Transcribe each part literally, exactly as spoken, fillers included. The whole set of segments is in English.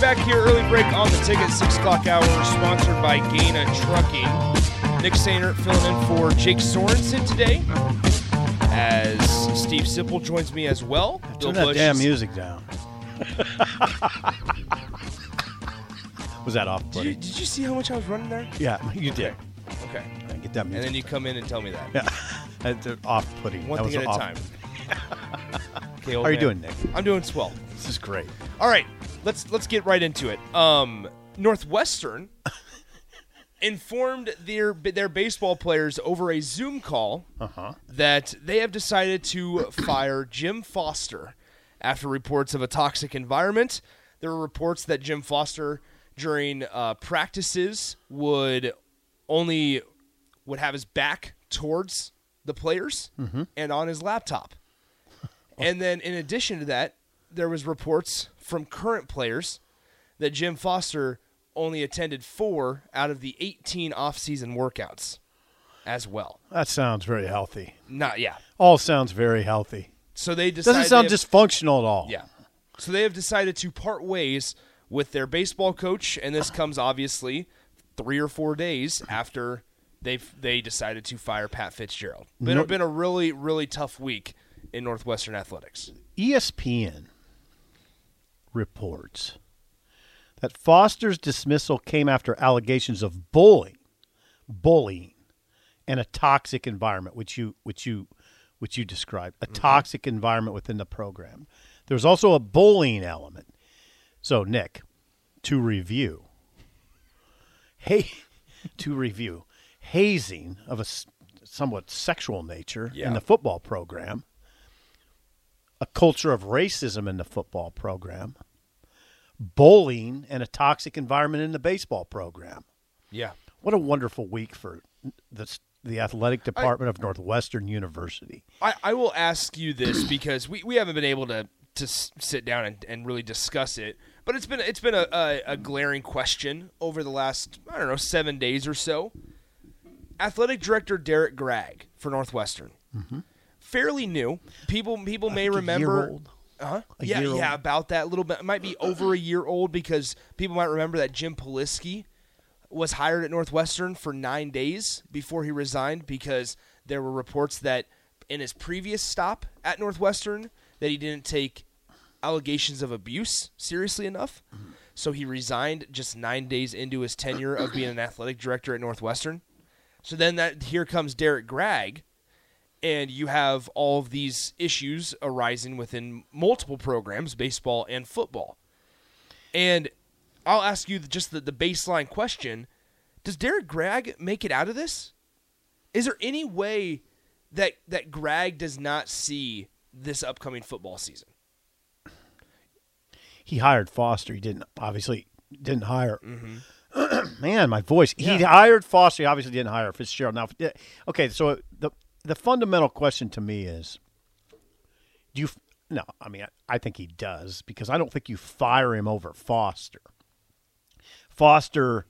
Back here, Early Break on the Ticket, six o'clock hour, sponsored by Gaina Trucking. Nick Sainter filling in for Jake Sorensen today, as Steve Sippel joins me as well. Turn that damn music down. Was that off? Did you, did you see how much I was running there? Yeah, you did. Okay. Okay. Get that music. And then you come in and tell me that. Yeah. Off-putting. One that thing was at a time. Okay, how are you doing, Nick? I'm doing swell. This is great. All right. Let's let's get right into it. Um, Northwestern informed their their baseball players over a Zoom call uh-huh. that they have decided to fire Jim Foster after reports of a toxic environment. There were reports that Jim Foster during uh, practices would only would have his back towards the players mm-hmm. and on his laptop. And then in addition to that, there was reports from current players that Jim Foster only attended four out of the eighteen off-season workouts as well. That sounds very healthy. Not, yeah. All sounds very healthy. So they decided doesn't sound have, dysfunctional at all. Yeah. So they have decided to part ways with their baseball coach, and this comes obviously three or four days after they they decided to fire Pat Fitzgerald. But no- it's been a really, really tough week in Northwestern athletics. E S P N reports that Foster's dismissal came after allegations of bullying, bullying, and a toxic environment, which you which you which you described, a mm-hmm. toxic environment within the program. There's also a bullying element. So, Nick, to review, hey, to review, hazing of a somewhat sexual nature yeah. in the football program. A culture of racism in the football program, bullying, and a toxic environment in the baseball program. Yeah. What a wonderful week for the, the athletic department I, of Northwestern University. I, I will ask you this because we, we haven't been able to, to sit down and, and really discuss it, but it's been, it's been a, a, a glaring question over the last, I don't know, seven days or so. Athletic director Derrick Gragg for Northwestern. Mm-hmm. Fairly new. People people may remember. Year old. Uh-huh. Yeah, year yeah, old. About that little bit. It might be over a year old because people might remember that Jim Poliski was hired at Northwestern for nine days before he resigned because there were reports that in his previous stop at Northwestern that he didn't take allegations of abuse seriously enough. So he resigned just nine days into his tenure of being an athletic director at Northwestern. So then that here comes Derrick Gragg. And you have all of these issues arising within multiple programs, baseball and football. And I'll ask you just the, the baseline question. Does Derrick Gragg make it out of this? Is there any way that, that Gragg does not see this upcoming football season? He hired Foster. He didn't, obviously, didn't hire. Mm-hmm. Man, my voice. Yeah. He hired Foster. He obviously didn't hire Fitzgerald. Now, okay, so the... The fundamental question to me is, do you – no, I mean, I, I think he does because I don't think you fire him over Foster. Foster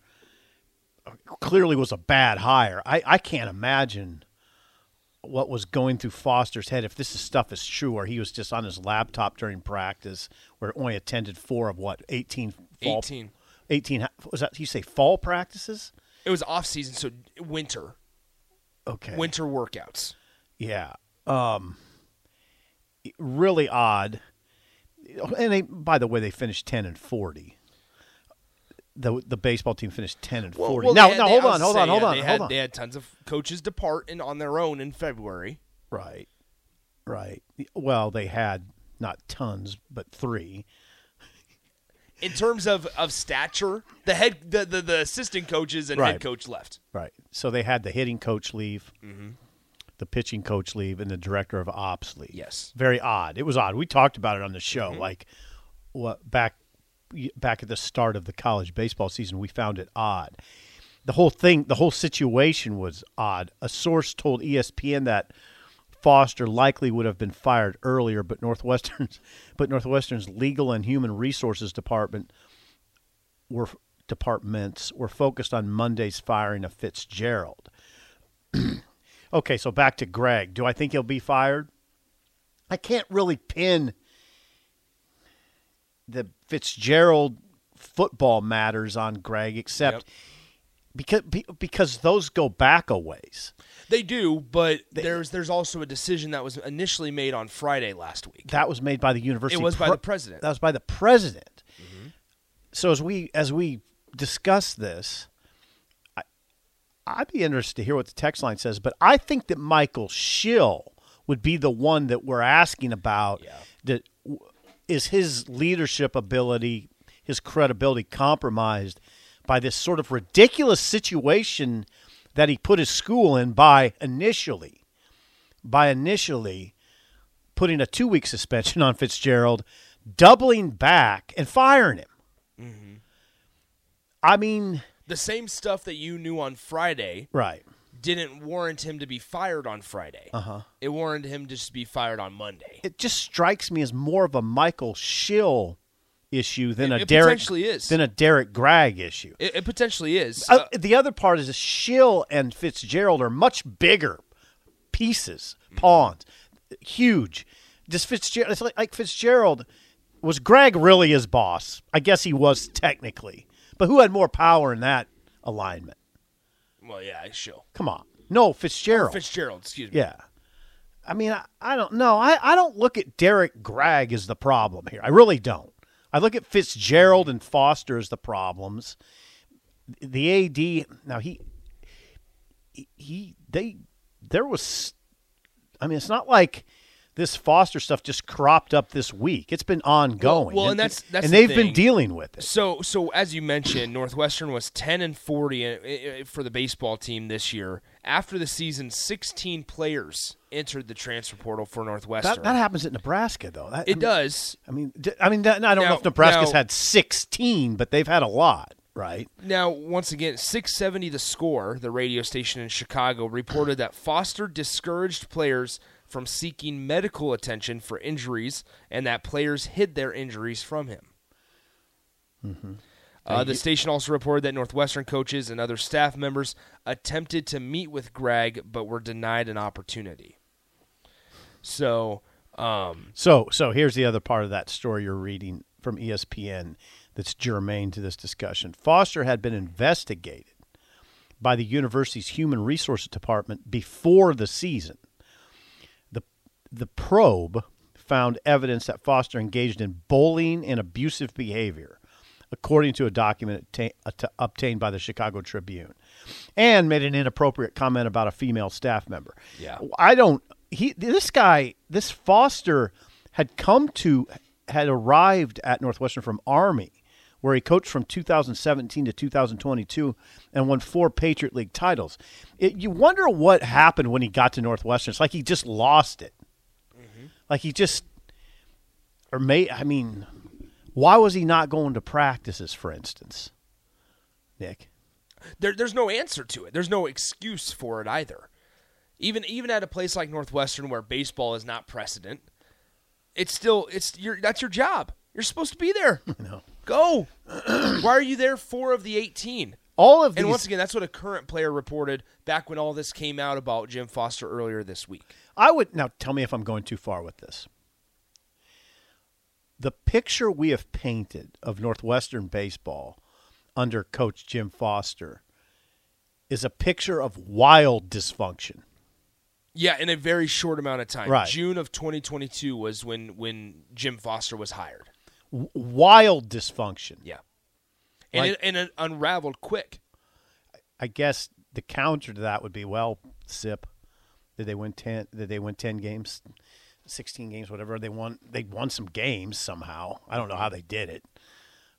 clearly was a bad hire. I, I can't imagine what was going through Foster's head if this is stuff is true or he was just on his laptop during practice where only attended four of what, eighteen fall – eighteen. eighteen. Was that – you say fall practices? It was off season, so winter. Okay. Winter workouts. Yeah. Um, really odd. And they, by the way, they finished ten and forty. The the baseball team finished ten and forty. Well, well, now, had, now hold on, hold on, hold yeah, on, they hold had, on. They had tons of coaches depart and on their own in February. Right. Right. Well, they had not tons, but three. In terms of, of stature, the head the, the, the assistant coaches and right. head coach left. Right. So they had the hitting coach leave, mm-hmm. the pitching coach leave, and the director of ops leave. Yes. Very odd. It was odd. We talked about it on the show. Mm-hmm. Like what back back at the start of the college baseball season, we found it odd. The whole thing, the whole situation was odd. A source told E S P N that Foster likely would have been fired earlier, but Northwestern's, but Northwestern's legal and human resources department were departments were focused on Monday's firing of Fitzgerald. Okay, so back to Greg. Do I think he'll be fired? I can't really pin the Fitzgerald football matters on Greg, except yep. because because those go back a ways. They do, but they, there's there's also a decision that was initially made on Friday last week. That was made by the university. It was by the president. That was by the president. Mm-hmm. So as we as we discuss this, I, I'd be interested to hear what the text line says, but I think that Michael Schill would be the one that we're asking about. Yeah. That is his leadership ability, his credibility compromised by this sort of ridiculous situation that he put his school in by initially, by initially putting a two-week suspension on Fitzgerald, doubling back and firing him. Mm-hmm. I mean, the same stuff that you knew on Friday, right, didn't warrant him to be fired on Friday. Uh-huh. It warranted him to just be fired on Monday. It just strikes me as more of a Michael Schill issue than it, a it Derrick is. than a Derrick Gragg issue. It, it potentially is. Uh, the other part is Schill and Fitzgerald are much bigger pieces, pawns, mm-hmm. huge. Does Fitzgerald? It's like, like Fitzgerald was Gragg really his boss? I guess he was technically, but who had more power in that alignment? Well, yeah, Schill. Come on. No, Fitzgerald. Oh, Fitzgerald, excuse me. Yeah. I mean, I, I don't know. I, I don't look at Derrick Gragg as the problem here. I really don't. I look at Fitzgerald and Foster as the problems. The A D, now he, he, they, there was, I mean, it's not like this Foster stuff just cropped up this week. It's been ongoing. Well, well and that's that's and the they've thing. been dealing with it. So, so as you mentioned, Northwestern was ten and forty for the baseball team this year. After the season, sixteen players entered the transfer portal for Northwestern. That, that happens at Nebraska, though. That, it I mean, does. I mean, I mean, that, I don't now, know if Nebraska's now, had sixteen, but they've had a lot. Right. Now, once again, six seventy The Score, the radio station in Chicago, reported that Foster discouraged players from seeking medical attention for injuries and that players hid their injuries from him. Mm-hmm. Uh, the station also reported that Northwestern coaches and other staff members attempted to meet with Gragg but were denied an opportunity. So, um, so, so here's the other part of that story you're reading from E S P N that's germane to this discussion. Foster had been investigated by the university's Human Resources Department before the season. The probe found evidence that Foster engaged in bullying and abusive behavior, according to a document atta- att- obtained by the Chicago Tribune, and made an inappropriate comment about a female staff member. Yeah, I don't. He this guy, this Foster, had come to had arrived at Northwestern from Army, where he coached from two thousand seventeen to two thousand twenty-two and won four Patriot League titles. It, you wonder what happened when he got to Northwestern. It's like he just lost it. Like he just, or may, I mean, why was he not going to practices, for instance, Nick? There, there's no answer to it. There's no excuse for it either. Even, even at a place like Northwestern, where baseball is not precedent, it's still, it's your that's your job. You're supposed to be there. No, go. Why are you there? Four of the eighteen. All of these. And once again, that's what a current player reported back when all this came out about Jim Foster earlier this week. I would now tell me if I'm going too far with this. The picture we have painted of Northwestern baseball under Coach Jim Foster is a picture of wild dysfunction. Yeah, in a very short amount of time. Right. June of twenty twenty-two was when when Jim Foster was hired. W- wild dysfunction. Yeah. And, like, it, and it unraveled quick. I guess the counter to that would be, well, Sip, did they win ten? Did they win ten games, sixteen games, whatever they won? They won some games somehow. I don't know how they did it,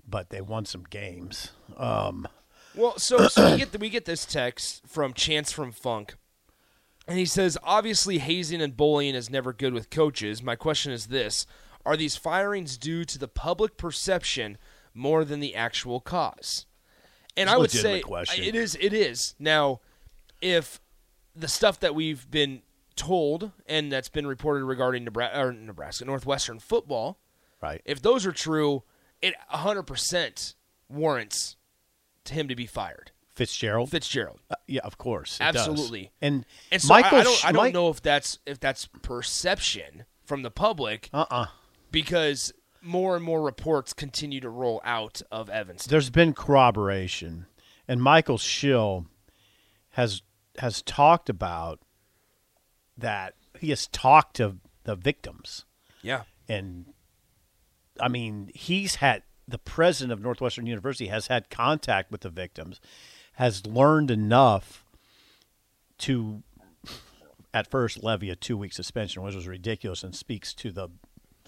but they won some games. Um, well, so, so we get the, we get this text from Chance from Funk, and he says, obviously hazing and bullying is never good with coaches. My question is this: are these firings due to the public perception more than the actual cause. And it's I would say question. it is. It is. Now, if the stuff that we've been told and that's been reported regarding Nebraska, or Nebraska Northwestern football, right? If those are true, it one hundred percent warrants to him to be fired. Fitzgerald, Fitzgerald, uh, yeah, of course, it absolutely. Does. And and so Michael, I, I don't, I don't Mike... know if that's if that's perception from the public, uh, uh-uh. uh, because more and more reports continue to roll out of Evanston. There's been corroboration, and Michael Schill has has talked about that. He has talked to the victims, yeah, and I mean he's had the president of Northwestern University has had contact with the victims. Has learned enough to, at first, levy a two-week suspension, which was ridiculous, and speaks to the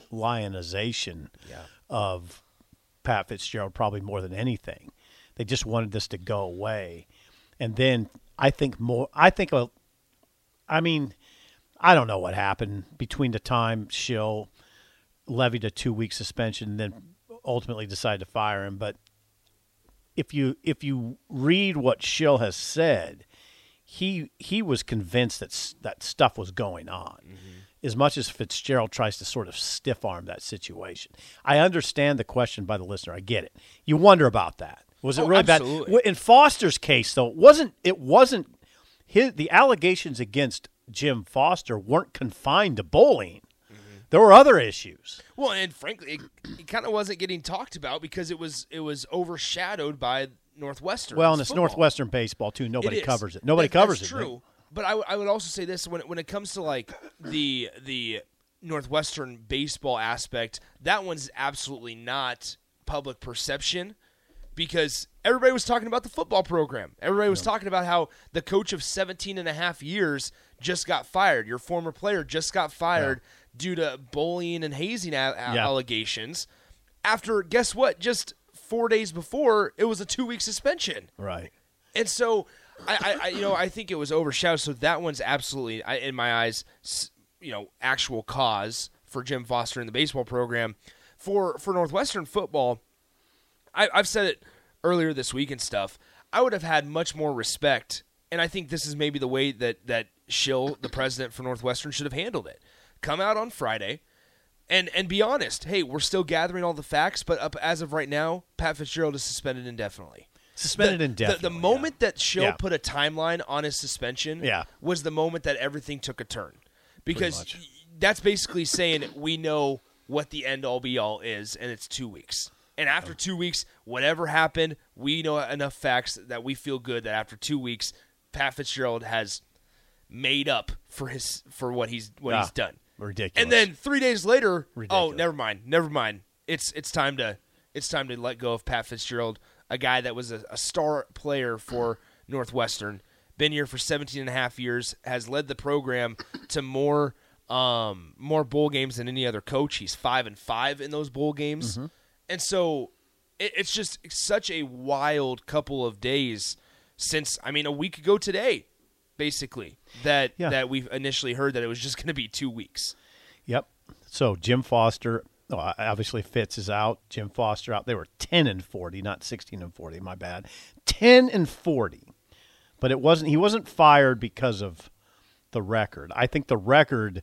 lionization yeah. of Pat Fitzgerald probably more than anything. They just wanted this to go away, and then I think more. I think, well, I mean, I don't know what happened between the time Schill levied a two-week suspension, and then ultimately decided to fire him, but. If you if you read what Schill has said, he he was convinced that that stuff was going on, mm-hmm. as much as Fitzgerald tries to sort of stiff arm that situation. I understand the question by the listener. I get it. You wonder about that. Was it oh, really absolutely. bad? In Foster's case, though, wasn't it wasn't his, the allegations against Jim Foster weren't confined to bullying. There were other issues. Well, and frankly, it, it kind of wasn't getting talked about because it was it was overshadowed by Northwestern. Well, and it's football. Northwestern baseball too. Nobody it covers it. Nobody that, covers that's it. That's true. Man. But I, I would also say this when it, when it comes to like the the Northwestern baseball aspect, that one's absolutely not public perception because everybody was talking about the football program. Everybody was yeah. talking about how the coach of seventeen and a half years just got fired. Your former player just got fired. Yeah. Due to bullying and hazing a- a- yeah. allegations. After, guess what? Just four days before, it was a two-week suspension. Right. And so, I, I, you know, I think it was overshadowed. So that one's absolutely, in my eyes, you know, actual cause for Jim Foster in the baseball program. For for Northwestern football, I, I've said it earlier this week and stuff. I would have had much more respect, and I think this is maybe the way that that Schill, the president for Northwestern, should have handled it. Come out on Friday and, and be honest. Hey, we're still gathering all the facts, but up as of right now, Pat Fitzgerald is suspended indefinitely. Suspended the, indefinitely. The, the moment yeah. that Schill yeah. put a timeline on his suspension yeah. was the moment that everything took a turn. Because that's basically saying we know what the end-all be-all is, and it's two weeks. And after two weeks, whatever happened, we know enough facts that we feel good that after two weeks, Pat Fitzgerald has made up for his for what he's what yeah. he's done. Ridiculous. And then three days later, Ridiculous. oh, never mind, never mind. It's it's time to it's time to let go of Pat Fitzgerald, a guy that was a, a star player for Northwestern, been here for seventeen and a half years, has led the program to more um, more bowl games than any other coach. He's five and five in those bowl games, mm-hmm. and so it, it's just such a wild couple of days since I mean a week ago today. Basically, that yeah. that we initially heard that it was just going to be two weeks. Yep. So Jim Foster, oh, obviously Fitz is out. Jim Foster out. They were ten and forty, not sixteen and forty. My bad. Ten and forty, but it wasn't. He wasn't fired because of the record. I think the record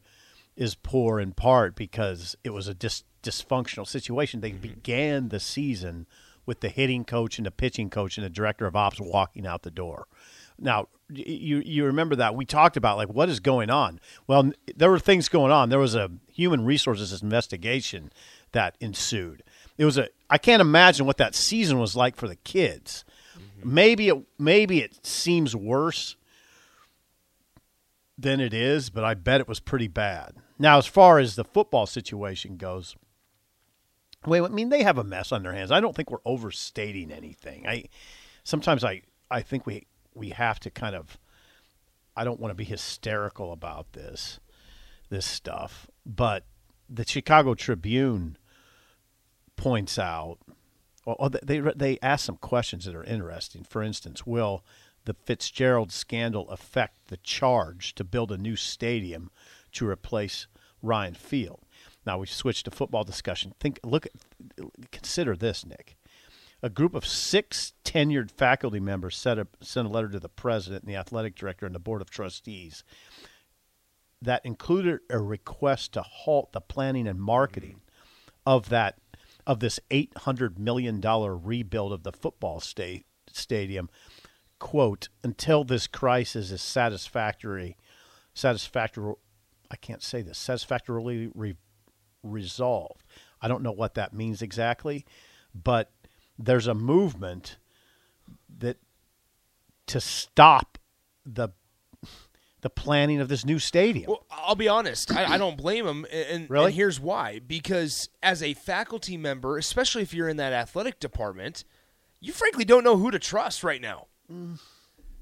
is poor in part because it was a dis- dysfunctional situation. They mm-hmm. began the season with the hitting coach and the pitching coach and the director of ops walking out the door. Now, you you remember that. We talked about, like, what is going on? Well, there were things going on. There was a human resources investigation that ensued. It was a – I can't imagine what that season was like for the kids. Mm-hmm. Maybe it, maybe it seems worse than it is, but I bet it was pretty bad. Now, as far as the football situation goes, wait, I mean, they have a mess on their hands. I don't think we're overstating anything. I Sometimes I, I think we – we have to kind of, I don't want to be hysterical about this, this stuff, but the Chicago Tribune points out, well, they, they ask some questions that are interesting. For instance, will the Fitzgerald scandal affect the charge to build a new stadium to replace Ryan Field? Now we switched to football discussion. Think, look, consider this, Nick. a group of six tenured faculty members set a, sent a letter to the president and the athletic director and the board of trustees that included a request to halt the planning and marketing of that of this eight hundred million dollars rebuild of the football state, stadium, quote, until this crisis is satisfactory, satisfactory, I can't say this, satisfactorily re- resolved. I don't know what that means exactly, but there's a movement that to stop the the planning of this new stadium. Well, I'll be honest. I, I don't blame them. And, really? and here's why. Because as a faculty member, especially if you're in that athletic department, you frankly don't know who to trust right now. Mm.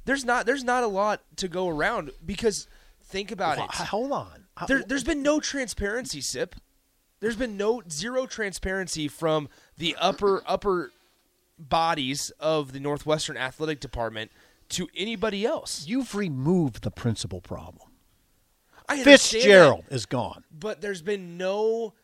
There's not there's not a lot to go around because think about well, it. Hold on. There, there's been no transparency, Sip. There's been no zero transparency from the upper upper bodies of the Northwestern Athletic Department to anybody else. You've removed the principal problem. I Fitzgerald that, is gone. But there's been no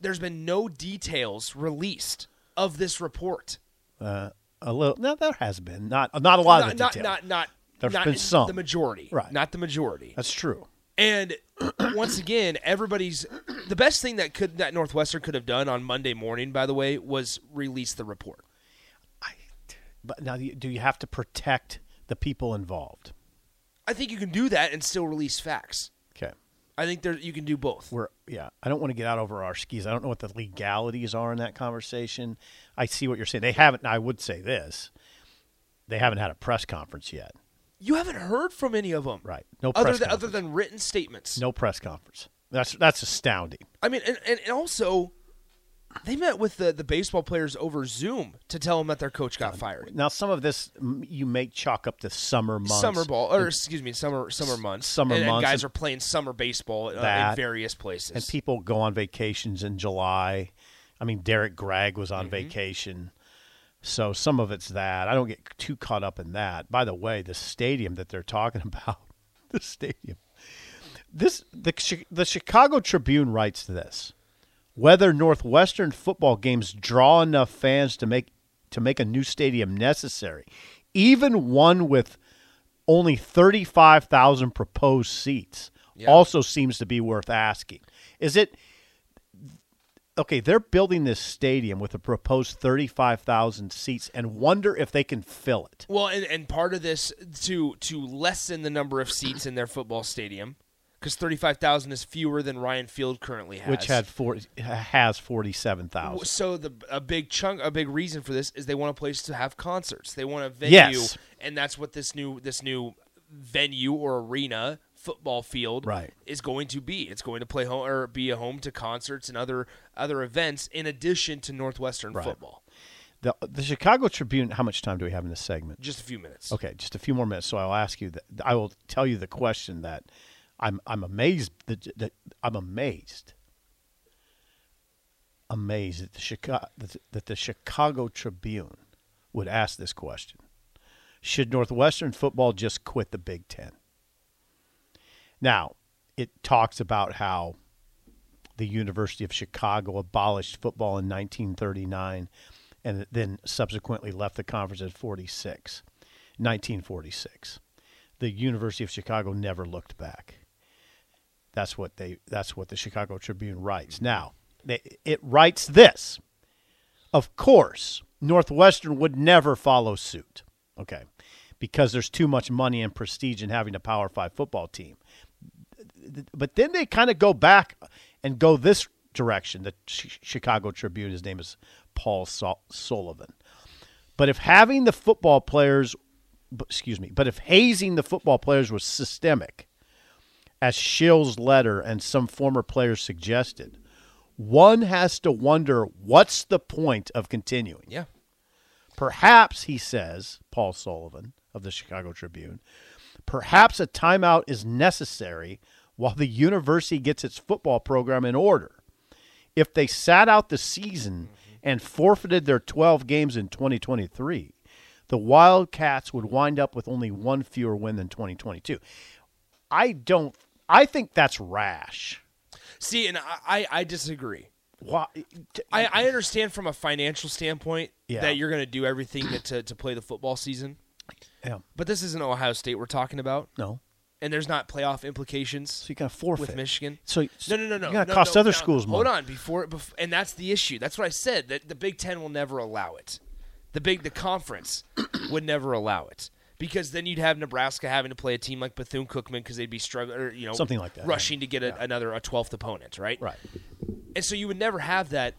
there's been no details released of this report. Uh, a little no, there has been. Not not a lot not, of the detail. Not not not, not been some. The majority. Right. Not the majority. That's true. And once again, everybody's the best thing that could that Northwestern could have done on Monday morning, by the way, was release the report. But now, do you have to protect the people involved? I think you can do that and still release facts. Okay. I think there you can do both. We're yeah. I don't want to get out over our skis. I don't know what the legalities are in that conversation. I see what you're saying. They haven't. I would say this: they haven't had a press conference yet. You haven't heard from any of them, right? No press other than, conference. Other than written statements. No press conference. That's that's astounding. I mean, and and, and also. They met with the, the baseball players over Zoom to tell them that their coach got fired. Now, some of this you may chalk up to summer months. Summer ball, or excuse me, summer summer months. Summer and, months. And guys and are playing summer baseball that, in various places. And people go on vacations in July. I mean, Derrick Gragg was on mm-hmm. vacation. So some of it's that. I don't get too caught up in that. By the way, the stadium that they're talking about, the stadium. This the the Chicago Tribune writes this. Whether Northwestern football games draw enough fans to make to make a new stadium necessary, even one with only thirty-five thousand proposed seats, yeah. also seems to be worth asking. Is it okay? They're building this stadium with a proposed thirty-five thousand seats, and wonder if they can fill it. Well, and, and part of this to to lessen the number of seats in their football stadium. Because thirty-five thousand is fewer than Ryan Field currently has, which had four, has forty-seven thousand. So the a big chunk, a big reason for this is they want a place to have concerts. They want a venue, yes. and that's what this new this new venue or arena football field right. is going to be. It's going to play home or be a home to concerts and other other events in addition to Northwestern right. football. The the Chicago Tribune. How much time do we have in this segment? Just a few minutes. Okay, just a few more minutes. So I'll ask you. That, I will tell you the question that. I'm I'm amazed that, that I'm amazed, amazed that the Chicago that, that the Chicago Tribune would ask this question: should Northwestern football just quit the Big Ten? Now, it talks about how the University of Chicago abolished football in nineteen thirty-nine, and then subsequently left the conference in nineteen forty-six. The University of Chicago never looked back. That's what they. That's what the Chicago Tribune writes. Now, they, it writes this. Of course, Northwestern would never follow suit, okay, because there's too much money and prestige in having a Power Five football team. But then they kind of go back and go this direction. The Ch- Chicago Tribune, his name is Paul Sol- Sullivan. But if having the football players, excuse me, but if hazing the football players was systemic, as Schill's letter and some former players suggested, one has to wonder what's the point of continuing. Yeah. Perhaps, he says, Paul Sullivan of the Chicago Tribune, perhaps a timeout is necessary while the university gets its football program in order. If they sat out the season and forfeited their twelve games in twenty twenty-three, the Wildcats would wind up with only one fewer win than twenty twenty-two. I don't. I think that's rash. See, and I, I disagree. Why? I, I understand from a financial standpoint yeah. that you're going to do everything to to play the football season. Yeah. But this isn't Ohio State we're talking about. No. And there's not playoff implications. So you got to forfeit with Michigan. So no, no, no, no. You got to no, cost no, other no, schools more. Hold on, before, before, and that's the issue. That's what I said. That the Big Ten will never allow it. The big the conference would never allow it, because then you'd have Nebraska having to play a team like Bethune-Cookman because they'd be struggling, or, you know, something like that, rushing yeah. to get a, yeah. another a twelfth opponent, right? Right. And so you would never have that.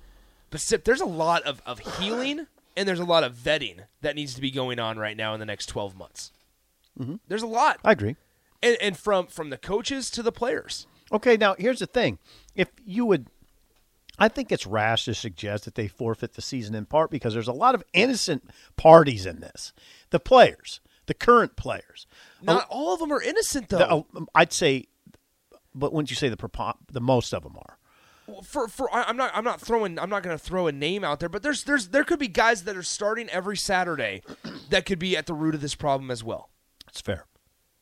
But Sip, there's a lot of, of healing and there's a lot of vetting that needs to be going on right now in the next twelve months. Mm-hmm. There's a lot. I agree. And, and from, from the coaches to the players. Okay, now here's the thing. If you would, I think it's rash to suggest that they forfeit the season in part because there's a lot of innocent parties in this. The players, the current players. Not uh, all of them are innocent, though. The, uh, I'd say, but wouldn't you say the prepon- the most of them are? For for I'm not I'm not throwing I'm not going to throw a name out there, but there's there's there could be guys that are starting every Saturday that could be at the root of this problem as well. It's fair,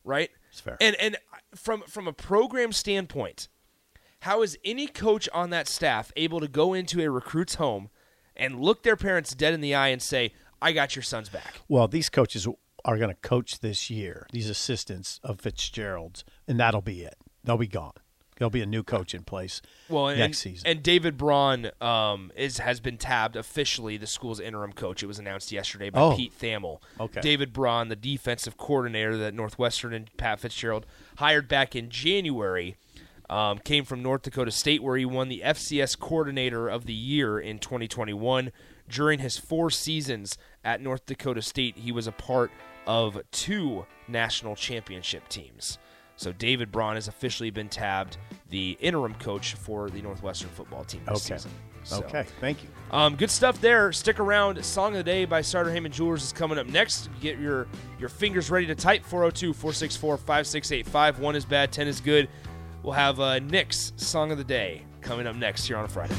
right? It's fair. And and from from a program standpoint, how is any coach on that staff able to go into a recruit's home and look their parents dead in the eye and say, "I got your son's back"? Well, these coaches are going to coach this year, these assistants of Fitzgerald's, and that'll be it. They'll be gone. There'll be a new coach in place well, and, next season. And David Braun um, is has been tabbed officially the school's interim coach. It was announced yesterday by oh. Pete Thamel. Okay. David Braun, the defensive coordinator that Northwestern and Pat Fitzgerald hired back in January, um, came from North Dakota State, where he won the F C S Coordinator of the Year in twenty twenty-one. During his four seasons at North Dakota State, he was a part of two national championship teams. So David Braun has officially been tabbed the interim coach for the Northwestern football team this okay. season. So, okay, thank you. Um, good stuff there. Stick around. Song of the Day by Sardar Heyman Jewelers is coming up next. Get your, your fingers ready to type. four oh two, four six four, five six eight five. One is bad, ten is good. We'll have uh, Nick's Song of the Day coming up next here on a Friday.